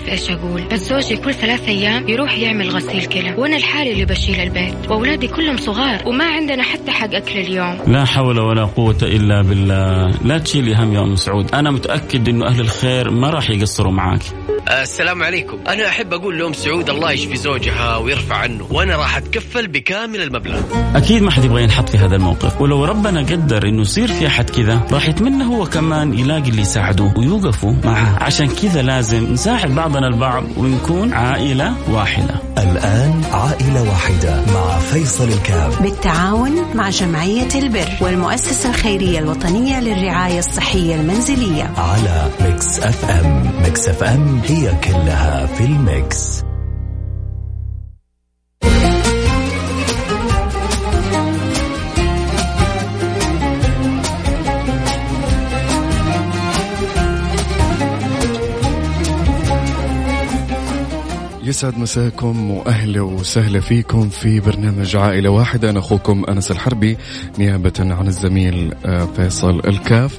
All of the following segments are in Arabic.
بعرف ايش اقول، بس زوجي كل 3 ايام يروح يعمل غسيل كلى، وانا الحالي اللي بشيل البيت، واولادي كلهم صغار وما عندنا حتى حق اكل اليوم. لا حول ولا قوة الا بالله. لا تشيلي هم يا ام سعود، انا متأكد انه اهل الخير ما راح يقصروا معاك. السلام عليكم. انا احب اقول لام سعود الله يشفي زوجها ويرفع عنه، وانا راح اتكفل بكامل المبلغ. اكيد ما حد يبغى ينحط في هذا الموقف، ولو ربنا قدر انه يصير في احد كذا راح يتمنى هو كمان يلاقي اللي يساعده ويوقفوا معه. عشان كذا لازم نساعد بعضنا البعض ونكون عائلة واحدة. الآن عائلة واحدة مع فيصل الكاف، بالتعاون مع جمعية البر والمؤسسة الخيرية الوطنية للرعاية الصحية المنزلية، على ميكس إف إم. ميكس إف إم هي كلها في الميكس. يسعد مساكم وأهلا وسهلا فيكم في برنامج عائلة واحدة. أنا أخوكم أنس الحربي نيابة عن الزميل فيصل الكاف.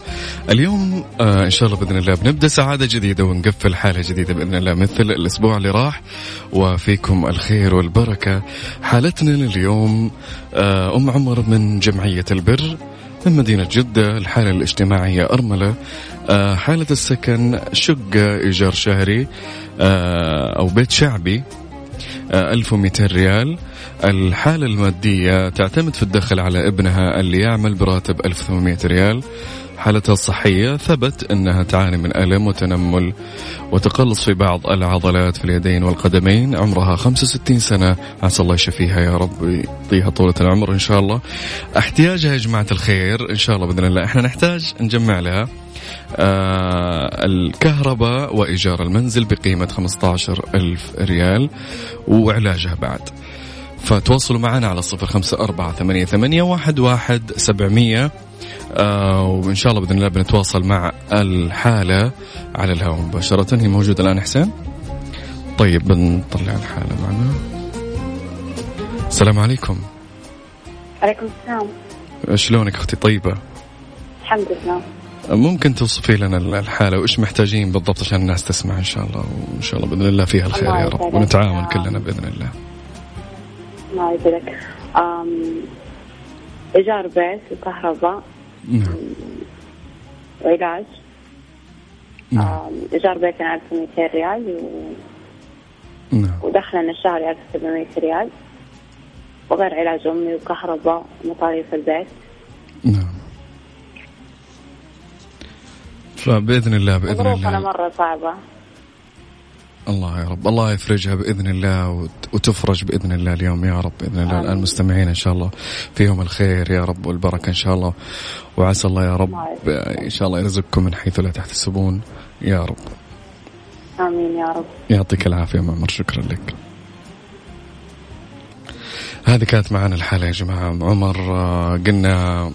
اليوم إن شاء الله بإذن الله بنبدأ سعادة جديدة ونقفل حالة جديدة بإذن الله مثل الأسبوع اللي راح، وفيكم الخير والبركة. حالتنا اليوم أم عمر من جمعية البر من مدينة جدة، الحالة الاجتماعية أرملة، حالة السكن شقة إيجار شهري أو بيت شعبي 1200 ريال. الحالة المادية تعتمد في الدخل على ابنها اللي يعمل براتب 1800 ريال. حالتها الصحية ثبت أنها تعاني من ألم وتنمل وتقلص في بعض العضلات في اليدين والقدمين. عمرها 65 سنة، عسى الله يشفيها يا رب ويعطيها طولة العمر إن شاء الله. احتياجها يا جماعة الخير إن شاء الله بإذن الله إحنا نحتاج نجمع لها الكهرباء وإيجار المنزل بقيمة 15,000 ريال، وعلاجها بعد. فتواصلوا معنا على 0548811700 وإن شاء الله بإذن الله بنتواصل مع الحالة على الهواء مباشرة. هي موجودة الآن حسين؟ طيب بنطلع الحالة معنا. السلام عليكم. عليكم السلام. شلونك أختي؟ طيبة الحمد لله. ممكن توصفي لنا الحالة وإيش محتاجين بالضبط عشان الناس تسمع إن شاء الله، وإن شاء الله بإذن الله فيها الخير يا رب ونتعاون كلنا بإذن الله. ما يبلك إيجار بيت وكهرباء وعلاج. إيجار بيت 1200 ريال ودخلنا الشهر 1700 ريال، وغير علاج أمي وكهرباء مطاريف البيت. نعم. فبإذن الله بإذن الله ظروفنا مرة صعبة. الله يا رب، الله يفرجها بإذن الله وتفرج بإذن الله اليوم يا رب بإذن الله. الآن مستمعين إن شاء الله فيهم الخير يا رب والبركة إن شاء الله، وعسى الله يا رب إن شاء الله يرزقكم من حيث لا تحتسبون يا رب. آمين يا رب. يعطيك العافية أم عمر، شكرا لك. هذه كانت معنا الحالة يا جماعة. أم عمر قلنا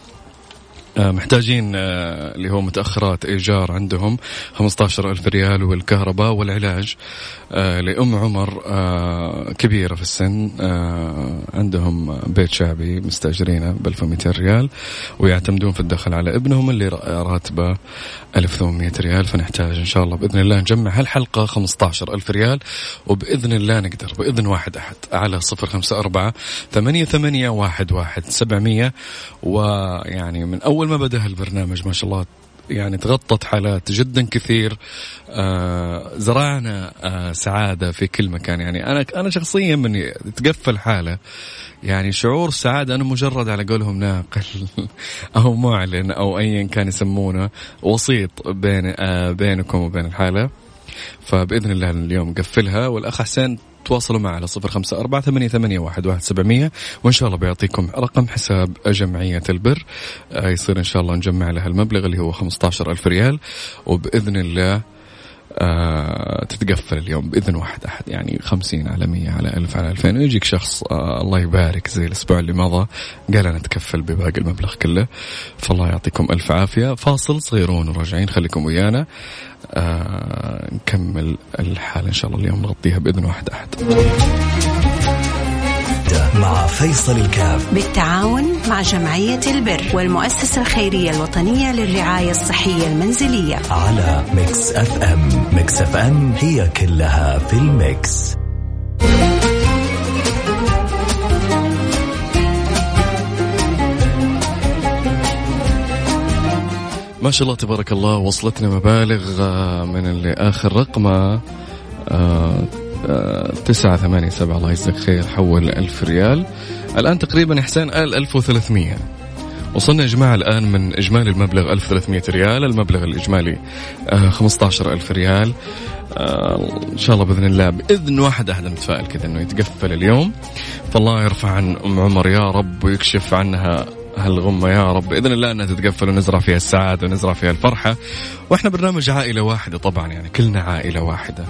محتاجين اللي هو متأخرات إيجار عندهم 15,000 ريال، والكهرباء والعلاج لأم عمر كبيرة في السن، عندهم بيت شعبي مستأجرينه ب1200 ريال، ويعتمدون في الدخل على ابنهم اللي راتبه 1800 ريال. فنحتاج إن شاء الله بإذن الله نجمع هالحلقة 15,000 ريال، وبإذن الله نقدر بإذن واحد أحد على 0548811700. ويعني من أول ما بدأ البرنامج ما شاء الله يعني تغطت حالات جدا كثير، زرعنا سعادة في كل مكان. يعني أنا شخصيا من تقفل حالة يعني شعور سعادة أنا مجرد على قولهم ناقل أو معلن أو أيا كان يسمونه، وسيط بين بينكم وبين الحالة. فبإذن الله اليوم قفلها. والأخ حسين تواصلوا معه على 0548811700، وإن شاء الله بيعطيكم رقم حساب جمعية البر، يصير إن شاء الله نجمع لها المبلغ اللي هو 15,000 ريال، وبإذن الله تتقفل اليوم بإذن واحد أحد. يعني 50 على 100 على 1000 على 2000، ويجيك شخص الله يبارك زي الأسبوع اللي مضى قال أنا أتكفل بباقي المبلغ كله. فالله يعطيكم ألف عافية. فاصل صغيرون وراجعين، خليكم ويانا نكمل الحال إن شاء الله اليوم نغطيها بإذن واحد أحد. جدة مع فيصل الكاف بالتعاون مع جمعية البر والمؤسسة الخيرية الوطنية للرعاية الصحية المنزلية على ميكس إف إم. ميكس إف إم هي كلها في الميكس. ما شاء الله تبارك الله وصلتنا مبالغ من اللي آخر رقمه 987. الله يجزاك خير، حول 1000 ريال. الآن تقريبا إحسان قال 1300. وصلنا يا جماعة الآن من إجمالي المبلغ 1300 ريال، المبلغ الإجمالي 15000 ريال. إن شاء الله بإذن الله بإذن واحد أحد متفائل كذا أنه يتقفل اليوم، فالله يرفع عن أم عمر يا رب ويكشف عنها هالغمة يا رب، بإذن الله أنها تتقفل ونزرع فيها السعادة ونزرع فيها الفرحة. وإحنا برنامج عائلة واحدة طبعا، يعني كلنا عائلة واحدة،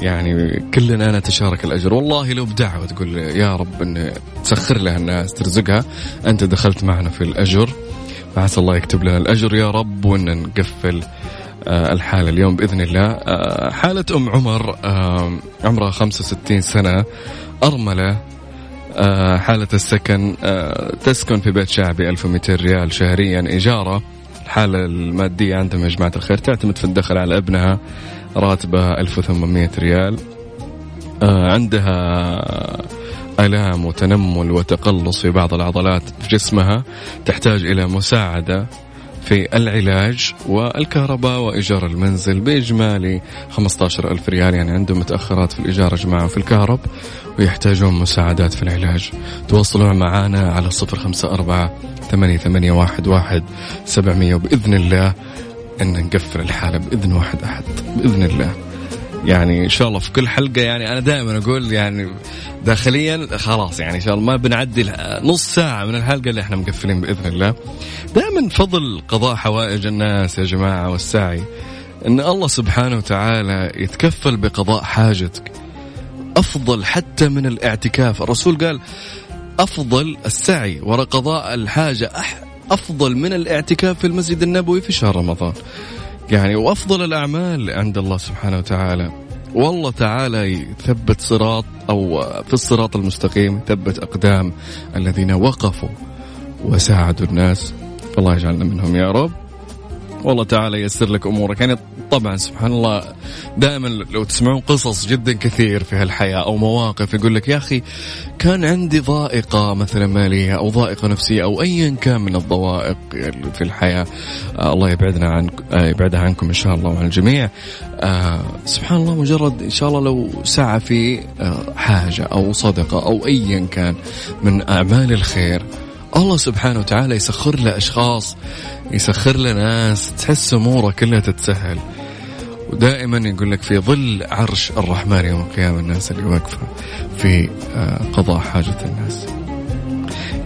يعني كلنا نتشارك الأجر. والله لو بدعوة تقول يا رب أن تسخر لها الناس ترزقها، أنت دخلت معنا في الأجر، فعسى الله يكتب لنا الأجر يا رب، وأن نقفل الحالة اليوم بإذن الله. حالة أم عمر عمرها 65 سنة أرملة، حالة السكن تسكن في بيت شعبي 1200 ريال شهريا إيجارة. الحالة المادية عندهم يا جماعة الخير تعتمد في الدخل على ابنها راتبها 1800 ريال. عندها ألام وتنمل وتقلص في بعض العضلات في جسمها، تحتاج إلى مساعدة في العلاج والكهرباء وإيجار المنزل بإجمالي 15000 ريال. يعني عندهم متأخرات في الإيجار جماعة في الكهرب، ويحتاجون مساعدات في العلاج. تواصلوا معنا على 0548811700، وبإذن الله أن نقفل الحالة بإذن واحد أحد بإذن الله. يعني إن شاء الله في كل حلقة، يعني أنا دائما أقول يعني داخليا خلاص، يعني إن شاء الله ما بنعدي نص ساعة من الحلقة اللي إحنا مقفلين بإذن الله. دائما فضل قضاء حوائج الناس يا جماعة والسعي إن الله سبحانه وتعالى يتكفل بقضاء حاجتك، أفضل حتى من الاعتكاف. الرسول قال أفضل السعي وراء قضاء الحاجة أفضل من الاعتكاف في المسجد النبوي في شهر رمضان، يعني وأفضل الأعمال عند الله سبحانه وتعالى. والله تعالى يثبت صراط أو في الصراط المستقيم، يثبت أقدام الذين وقفوا وساعدوا الناس، فالله يجعلنا منهم يا رب. والله تعالى ييسر لك أمورك. يعني طبعا سبحان الله دائما لو تسمعون قصص جدا كثير في هالحياة أو مواقف يقول لك يا أخي كان عندي ضائقة مثلا مالية أو ضائقة نفسية أو أيا كان من الضوائق في الحياة، الله يبعدنا عن يبعدها عنكم إن شاء الله وعن الجميع. سبحان الله مجرد إن شاء الله لو سعى في حاجة أو صدقة أو أيا كان من أعمال الخير، الله سبحانه وتعالى يسخر له أشخاص، يسخر له ناس، تحس أموره كلها تتسهل. ودائما يقول لك في ظل عرش الرحمن يوم القيامة الناس اللي واقفة في قضاء حاجة الناس.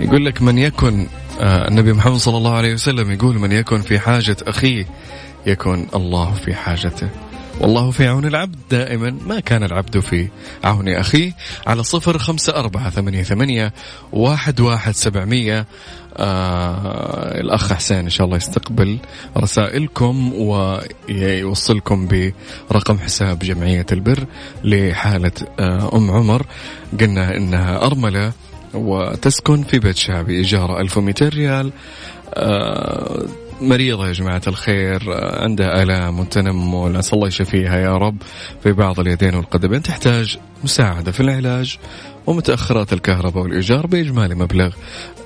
يقول لك من يكن، النبي محمد صلى الله عليه وسلم يقول من يكن في حاجة أخيه يكن الله في حاجته والله في عون العبد، دائما ما كان العبد في عون أخيه. على 0548811700. الأخ حسين إن شاء الله يستقبل رسائلكم ويوصلكم برقم حساب جمعية البر لحالة أم عمر. قلنا إنها أرملة وتسكن في بيت شعبي إيجارة 1200 ريال، مريضة يا جماعة الخير، عندها آلام وتنمل، أسأل الله يشفيها يا رب، في بعض اليدين والقدمين، تحتاج مساعدة في العلاج ومتأخرات الكهرباء والإيجار بإجمالي مبلغ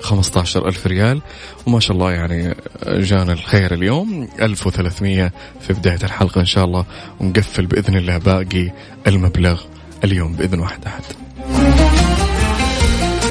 15000 ريال. وما شاء الله يعني جانا الخير اليوم 1300 في بداية الحلقة إن شاء الله، ونقفل بإذن الله باقي المبلغ اليوم بإذن واحد أحد.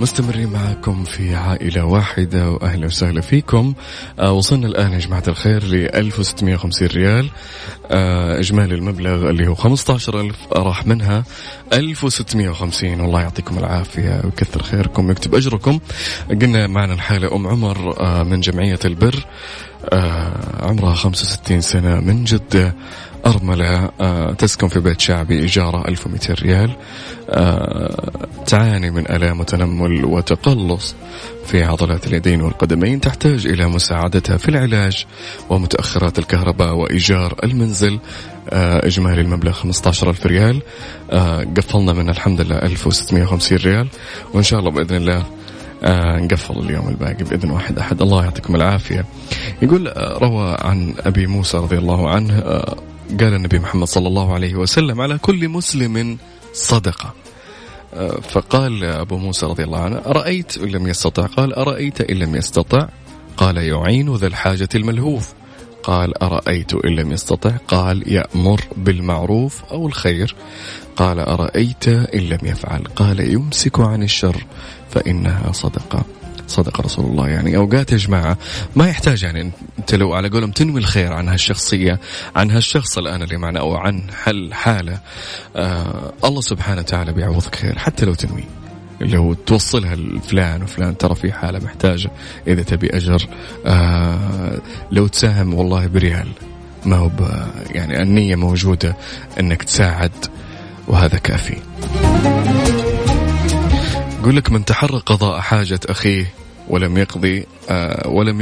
مستمرين معكم في عائلة واحدة وأهلا وسهلا فيكم. وصلنا الآن يا جماعة الخير ل 1650 ريال إجمالي المبلغ اللي هو 15000 راح منها 1650. والله يعطيكم العافية ويكثر خيركم ويكتب أجركم. قلنا معنا الحالة أم عمر من جمعية البر، عمرها 65 سنة من جدة، أرملة تسكن في بيت شعبي إيجاره 1200 ريال، تعاني من آلام وتنمل وتقلص في عضلات اليدين والقدمين، تحتاج إلى مساعدتها في العلاج ومتأخرات الكهرباء وإيجار المنزل. إجمالي المبلغ 15,000 ريال، قفلنا من الحمد لله 1650 ريال، وإن شاء الله بإذن الله نقفل اليوم الباقي بإذن واحد أحد. الله يعطيكم العافية. يقول روى عن أبي موسى رضي الله عنه قال النبي محمد صلى الله عليه وسلم: على كل مسلم صدقة. فقال أبو موسى رضي الله عنه: أرأيت إن لم يستطع؟ قال: أرأيت إن لم يستطع؟ قال: يعين ذا الحاجة الملهوف. قال: أرأيت إن لم يستطع؟ قال: يأمر بالمعروف أو الخير. قال: أرأيت إن لم يفعل؟ قال: يمسك عن الشر فإنها صدقة. صدق رسول الله. يعني أوقات يا جماعة ما يحتاج يعني أنت لو على قولهم تنوي الخير عن هالشخصية، عن هالشخص الآن اللي معنا، أو عن حالة، الله سبحانه وتعالى بيعوضك خير. حتى لو تنوي، لو توصلها لفلان وفلان ترى في حالة محتاجة، إذا تبي أجر لو تساهم والله بريال، ما هو يعني النية موجودة أنك تساعد، وهذا كافي. يقول لك: من تحرى قضاء حاجة أخيه ولم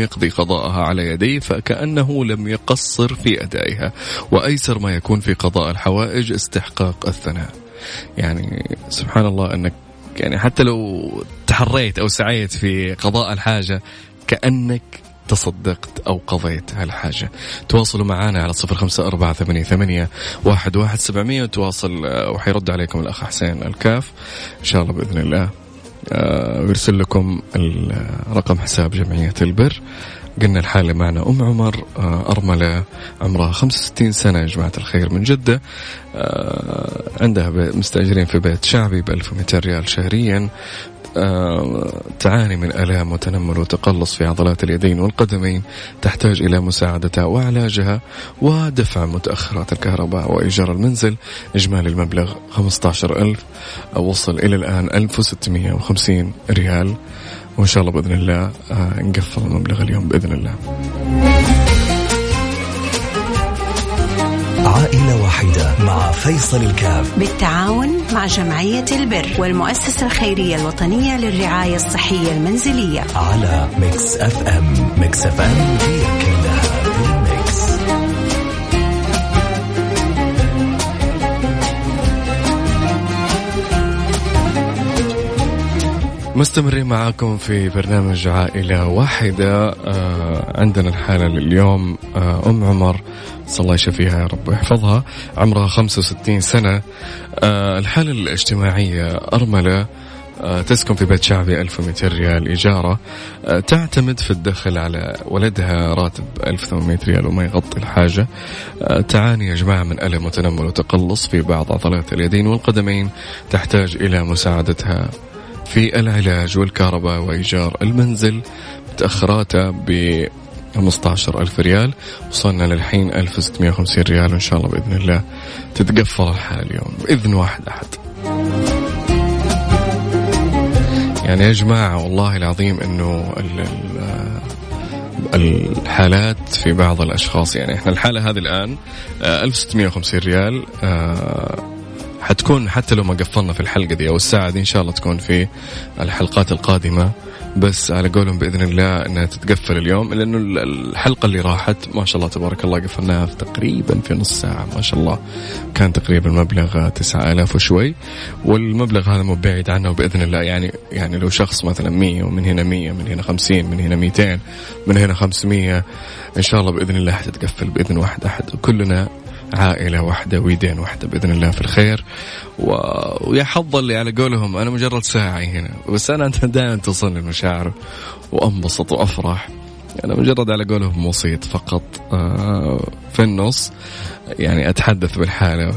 يقضي قضاءها على يديه فكأنه لم يقصر في أدائها، وأيسر ما يكون في قضاء الحوائج استحقاق الثناء. يعني سبحان الله أنك يعني حتى لو تحريت أو سعيت في قضاء الحاجة كأنك تصدقت أو قضيت هالحاجة. تواصلوا معنا على 0548811700، وتواصل وحيرد عليكم الأخ حسين الكاف إن شاء الله بإذن الله، ويرسل لكم رقم حساب جمعية البر. قلنا الحالة معنا أم عمر، أرملة عمرها 65 سنة يا جماعة الخير من جدة، عندها مستأجرين في بيت شعبي ب1200 ريال شهريا، تعاني من آلام وتنمل وتقلص في عضلات اليدين والقدمين، تحتاج إلى مساعدتها وعلاجها ودفع متأخرات الكهرباء وإيجار المنزل. إجمالي المبلغ 15,000، وصل إلى الآن 1650 ريال، وإن شاء الله بإذن الله نقفل المبلغ اليوم بإذن الله. عائلة واحدة مع فيصل الكاف، بالتعاون مع جمعية البر والمؤسسة الخيرية الوطنية للرعاية الصحية المنزلية، على ميكس إف إم. ميكس إف إم هي كلها في الميكس. مستمرين معاكم في برنامج عائلة واحدة. عندنا الحالة لليوم أم عمر، صلى الله يشفيها يا رب ويحفظها، عمرها 65 سنة. الحالة الاجتماعية أرملة، تسكن في بيت شعبي 1200 ريال إيجاره، تعتمد في الدخل على ولدها راتب 1800 ريال وما يغطي الحاجة. تعاني يا جماعة من ألم وتنمل وتقلص في بعض عضلات اليدين والقدمين، تحتاج إلى مساعدتها في العلاج والكهرباء وإيجار المنزل، متأخراته ب 15,000 ريال، وصلنا للحين 1650 ريال، وإن شاء الله بإذن الله تتقفل الحال اليوم بإذن واحد أحد. يعني يا جماعة والله العظيم أنه الحالات في بعض الأشخاص، يعني إحنا الحالة هذه الآن 1650 ريال، حتكون حتى لو ما قفلنا في الحلقة دي أو الساعة دي إن شاء الله تكون في الحلقات القادمة، بس على قولهم بإذن الله أنها تتقفل اليوم، لأنه الحلقة اللي راحت ما شاء الله تبارك الله قفلناها تقريبا في نص ساعة ما شاء الله، كان تقريبا المبلغ 9,000 وشوي، والمبلغ هذا مو بعيد عنه بإذن الله. يعني لو شخص مثلا 100 ومن هنا 100 من هنا 50 من هنا 200 من هنا 500 إن شاء الله بإذن الله حتتقفل بإذن واحد أحد، وكلنا عائلة واحدة ويدين واحدة بإذن الله في الخير. ويا حظ اللي على قولهم أنا مجرد ساعي هنا، بس أنا دائما توصلني المشاعر وأنبسط وأفرح، أنا مجرد على قولهم وسيط فقط في النص، يعني أتحدث بالحالة،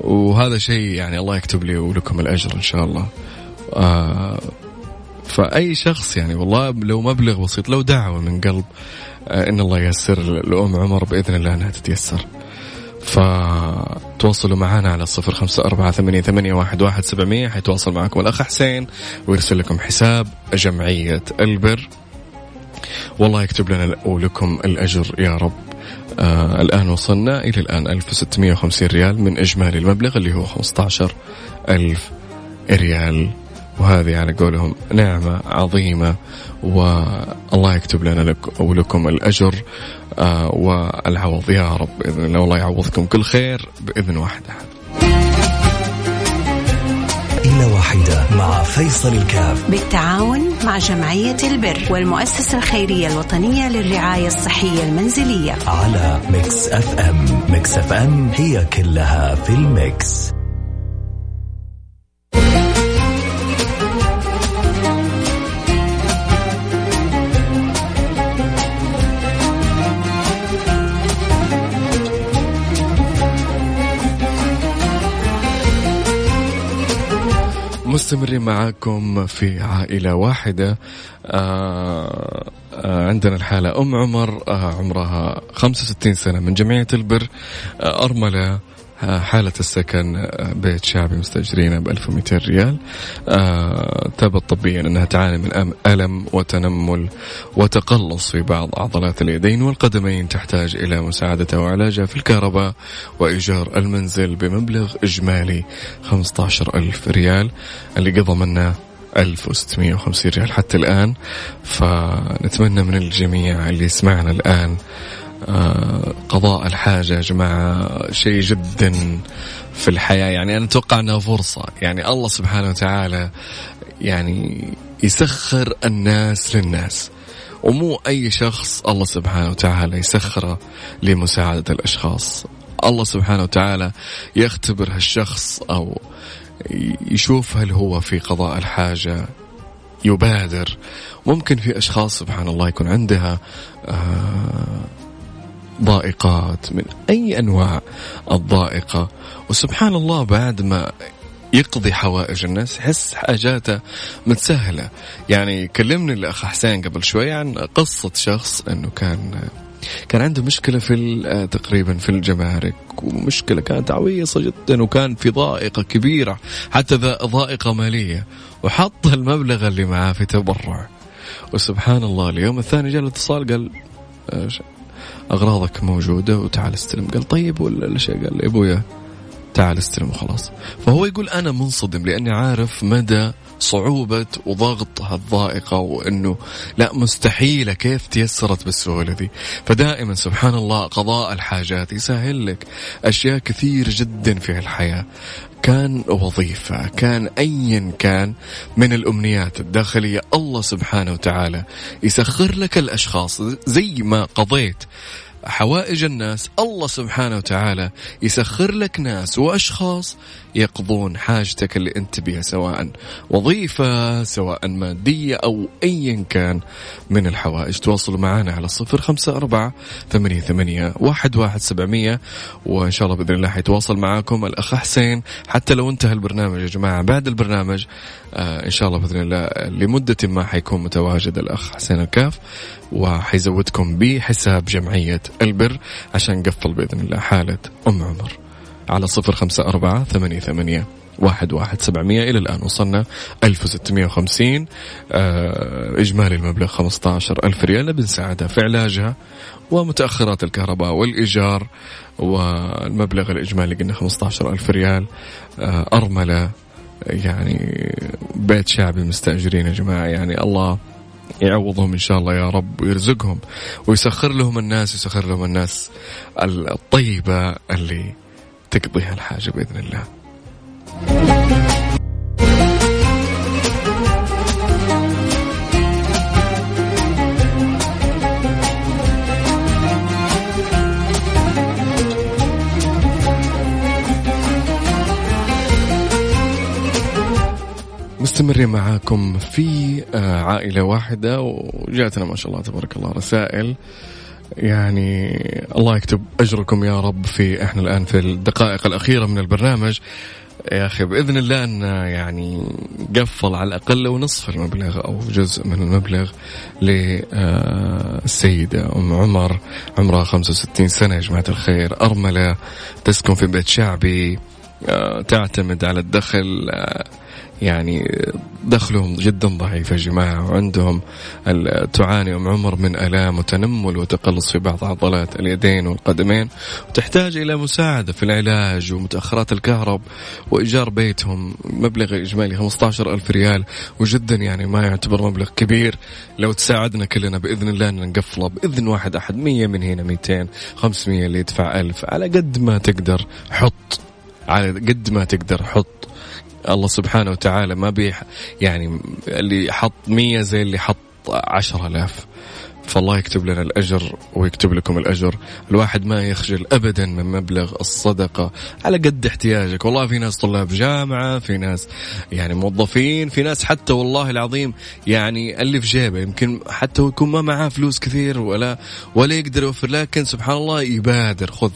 وهذا شيء يعني الله يكتب لي ولكم الأجر إن شاء الله. فأي شخص يعني والله لو مبلغ بسيط، لو دعوة من قلب، إن الله ييسر لأم عمر بإذن الله أنها تتيسر. فتواصلوا معنا على 0548811700، حيتواصل معكم الأخ حسين ويرسل لكم حساب جمعية البر، والله يكتب لنا ولكم الأجر يا رب. الآن وصلنا إلى الآن 1650 ريال من إجمالي المبلغ اللي هو 15,000 ريال. وهذه على قولهم نعمة عظيمة، والله يكتب لنا لكم الأجر والعوض يا رب بإذن الله. والله يعوضكم كل خير بإذن واحد أحد. إلا واحدة مع فيصل الكاف بالتعاون مع جمعية البر والمؤسسة الخيرية الوطنية للرعاية الصحية المنزلية على ميكس إف إم. ميكس إف إم هي كلها في الميكس. مستمرين معاكم في عائلة واحدة. عندنا الحالة أم عمر، عمرها 65 سنة من جمعية البر، أرملة، حالة السكن بيت شعبي مستأجرينه ب1200 ريال. ثبت طبيا أنها تعاني من ألم وتنمل وتقلص في بعض عضلات اليدين والقدمين، تحتاج إلى مساعدتها وعلاجها في الكهرباء وإيجار المنزل بمبلغ إجمالي 15,000 ريال اللي قضى منه 1650 ريال حتى الآن. فنتمنى من الجميع اللي سمعنا الآن قضاء الحاجة يا جماعة شيء جدا في الحياة، يعني أنا أتوقع أنها فرصة، يعني الله سبحانه وتعالى يعني يسخر الناس للناس، ومو أي شخص الله سبحانه وتعالى يسخره لمساعدة الأشخاص. الله سبحانه وتعالى يختبر هالشخص أو يشوف هل هو في قضاء الحاجة يبادر. ممكن في أشخاص سبحان الله يكون عندها ضائقات من أي أنواع الضائقة، وسبحان الله بعد ما يقضي حوائج الناس يحس حاجاته متسهلة. يعني كلمني الأخ حسين قبل شوي عن قصة شخص أنه كان عنده مشكلة تقريبا في الجمارك، ومشكلة كانت عويصة جدا، وكان في ضائقة كبيرة حتى ضائقة مالية، وحط المبلغ اللي معاه في تبرع، وسبحان الله اليوم الثاني جاء الاتصال قال أغراضك موجودة وتعال استلم. قال طيب ولا شيء؟ قال لي أبويا تعال استلم وخلاص. فهو يقول أنا منصدم لأني عارف مدى صعوبة وضغط هالضائقة، وأنه لا مستحيلة كيف تيسرت بالسهولة دي. فدائما سبحان الله قضاء الحاجات يسهل لك أشياء كثير جدا في الحياة، كان وظيفة، كان أيا كان من الأمنيات الداخلية، الله سبحانه وتعالى يسخر لك الأشخاص. زي ما قضيت حوائج الناس الله سبحانه وتعالى يسخر لك ناس وأشخاص يقضون حاجتك اللي أنت بيها، سواء وظيفة سواء مادية أو أيا كان من الحوائج. تواصلوا معنا على 054-88-11700 وإن شاء الله بإذن الله حيتواصل معاكم الأخ حسين حتى لو انتهى البرنامج يا جماعة. بعد البرنامج إن شاء الله بإذن الله لمدة ما حيكون متواجد الأخ حسين الكاف وحيزودكم بحساب جمعية البر عشان نقفل بإذن الله حالة أم عمر على 054-88-11700. إلى الآن وصلنا 1650، إجمالي المبلغ 15,000 ريال بنساعدها في علاجها ومتأخرات الكهرباء والإيجار، والمبلغ الإجمالي قلنا 15,000 ريال. أرملة، يعني بيت شعبي مستأجرين يا جماعة، يعني الله يعوضهم إن شاء الله يا رب ويرزقهم ويسخر لهم الناس، يسخر لهم الناس الطيبة اللي تقضيها الحاجة بإذن الله. مستمرين معاكم في عائلة واحدة، وجاتنا ما شاء الله تبارك الله رسائل، يعني الله يكتب أجركم يا رب. في إحنا الآن في الدقائق الأخيرة من البرنامج يا أخي، بإذن الله أن يعني قفل على الأقل ونصف المبلغ أو جزء من المبلغ للسيدة أم عمر، عمرها 65 سنة يا جماعة الخير، أرملة، تسكن في بيت شعبي، تعتمد على الدخل يعني دخلهم جدا ضعيف يا جماعة، وعندهم تعاني أم عمر من آلام وتنمل وتقلص في بعض عضلات اليدين والقدمين، وتحتاج إلى مساعدة في العلاج ومتأخرات الكهرب وإيجار بيتهم، مبلغ إجمالي 15,000 ريال، وجدا يعني ما يعتبر مبلغ كبير لو تساعدنا كلنا بإذن الله أن نقفله بإذن واحد أحد. 100 من هنا، 200، 500، اللي يدفع 1000، على قد ما تقدر حط، على قد ما تقدر حط. الله سبحانه وتعالى ما بي يعني اللي حط 100 زي اللي حط 10,000، فالله يكتب لنا الأجر ويكتب لكم الأجر. الواحد ما يخجل أبدا من مبلغ الصدقة على قد احتياجك. والله في ناس طلاب جامعة، في ناس يعني موظفين، في ناس حتى والله العظيم يعني اللي في جيبه يمكن حتى يكون ما معاه فلوس كثير ولا يقدر يوفر، لكن سبحان الله يبادر. خذ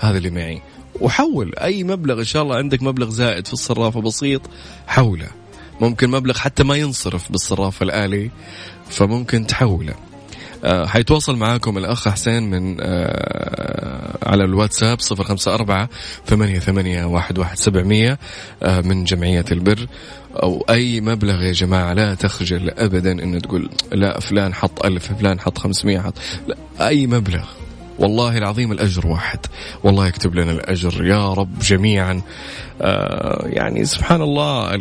هذا اللي معي وحول أي مبلغ، إن شاء الله عندك مبلغ زائد في الصرافة بسيط حوله، ممكن مبلغ حتى ما ينصرف بالصرافة الآلي فممكن تحوله. حيتواصل معاكم الأخ حسين من على الواتساب 054-88-11700 من جمعية البر. أو أي مبلغ يا جماعة، لا تخجل أبدا إن تقول لا فلان حط 1000، فلان حط 500، حط أي مبلغ. والله العظيم الأجر واحد، والله يكتب لنا الأجر يا رب جميعا. يعني سبحان الله،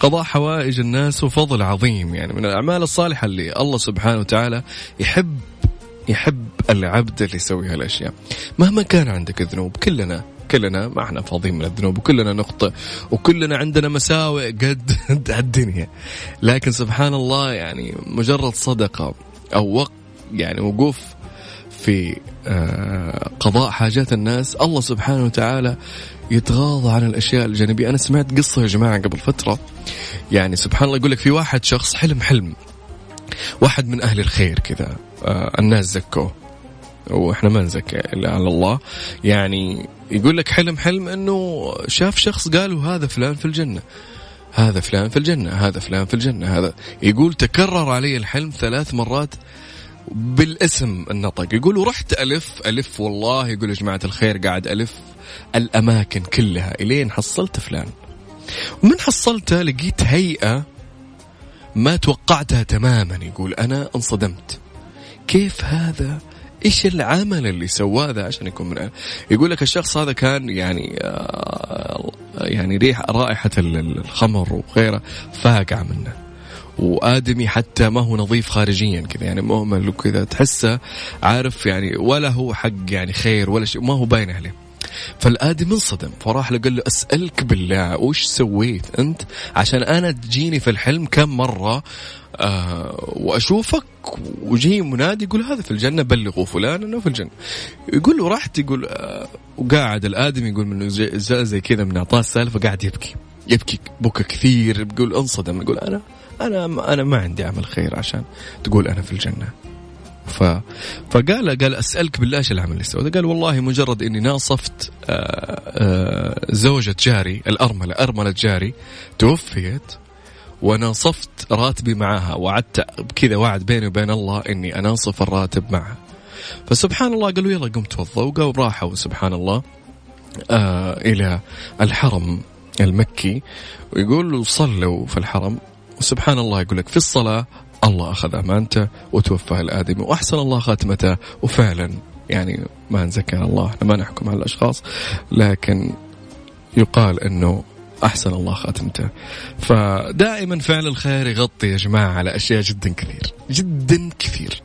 قضاء حوائج الناس وفضل عظيم، يعني من الأعمال الصالحة اللي الله سبحانه وتعالى يحب العبد اللي يسوي هالأشياء. مهما كان عندك ذنوب، كلنا ما احنا فاضيين من الذنوب، وكلنا نخطئ، وكلنا عندنا مساوئ قد الدنيا، لكن سبحان الله يعني مجرد صدقة أو وقت يعني وقوف في قضاء حاجات الناس، الله سبحانه وتعالى يتغاضى عن الأشياء الجانبية. أنا سمعت قصة يا جماعة قبل فترة، يعني سبحان الله، يقول لك في واحد شخص حلم واحد من أهل الخير كذا، الناس زكوه وإحنا ما نزكى إلا على الله. يعني يقول لك حلم أنه شاف شخص قالوا هذا فلان في الجنة، هذا فلان في الجنة، هذا فلان في الجنة، هذا. يقول تكرر علي الحلم 3 مرات بالاسم النطق. يقولوا رحت ألف والله، يقول يا جماعة الخير قاعد ألف الأماكن كلها إلين حصلت فلان، ومن حصلتها لقيت هيئة ما توقعتها تماما. يقول أنا انصدمت، كيف هذا؟ إيش العمل اللي سواه ذا عشان يكون من أنا؟ يقول لك الشخص هذا كان يعني رائحة الخمر وغيره فاقعة منه، وآدمي حتى ما هو نظيف خارجيا كذا، يعني مهمل وكذا، تحسه عارف يعني ولا هو حق يعني خير ولا شيء، ما هو باين عليه. فالآدم انصدم، فراح له قال له أسألك بالله وش سويت أنت عشان أنا تجيني في الحلم كم مرة وأشوفك وجي منادي يقول هذا في الجنة، بلغوا فلان أنه في الجنة. يقول له رحت، يقول وقاعد الآدم يقول منه زي كذا من أعطاه السالفة، قاعد يبكي بكى كثير. يقول انصدم، يقول أنا ما عندي عمل خير عشان تقول أنا في الجنة. فقال أسألك بالله إيش العمل اللي سويته؟ قال والله مجرد إني ناصفت زوجة جاري، أرملة جاري توفيت، وناصفت راتبي معها، وعدت بكذا، وعد بيني وبين الله إني أناصف الراتب معها. فسبحان الله قالوا يلا قمت توضوا وراحوا سبحان الله إلى الحرم المكي، ويقولوا صلوا في الحرم. وسبحان الله يقول لك في الصلاة الله أخذ أمانته وتوفى الآدمي وأحسن الله خاتمته. وفعلا يعني ما نزكى الله، احنا ما نحكم على الأشخاص، لكن يقال أنه أحسن الله خاتمته. فدائما فعل الخير يغطي يا جماعة على أشياء جدا كثير جدا كثير.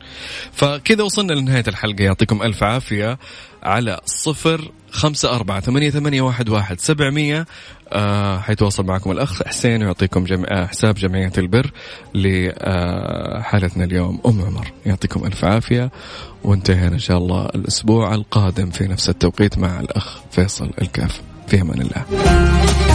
فكذا وصلنا لنهاية الحلقة، يعطيكم ألف عافية. على 0548811700 حيتواصل معكم الأخ حسين ويعطيكم حساب جمعية البر لحالتنا اليوم أم عمر. يعطيكم ألف عافية، وانتهينا إن شاء الله الأسبوع القادم في نفس التوقيت مع الأخ فيصل الكاف. في أمان الله.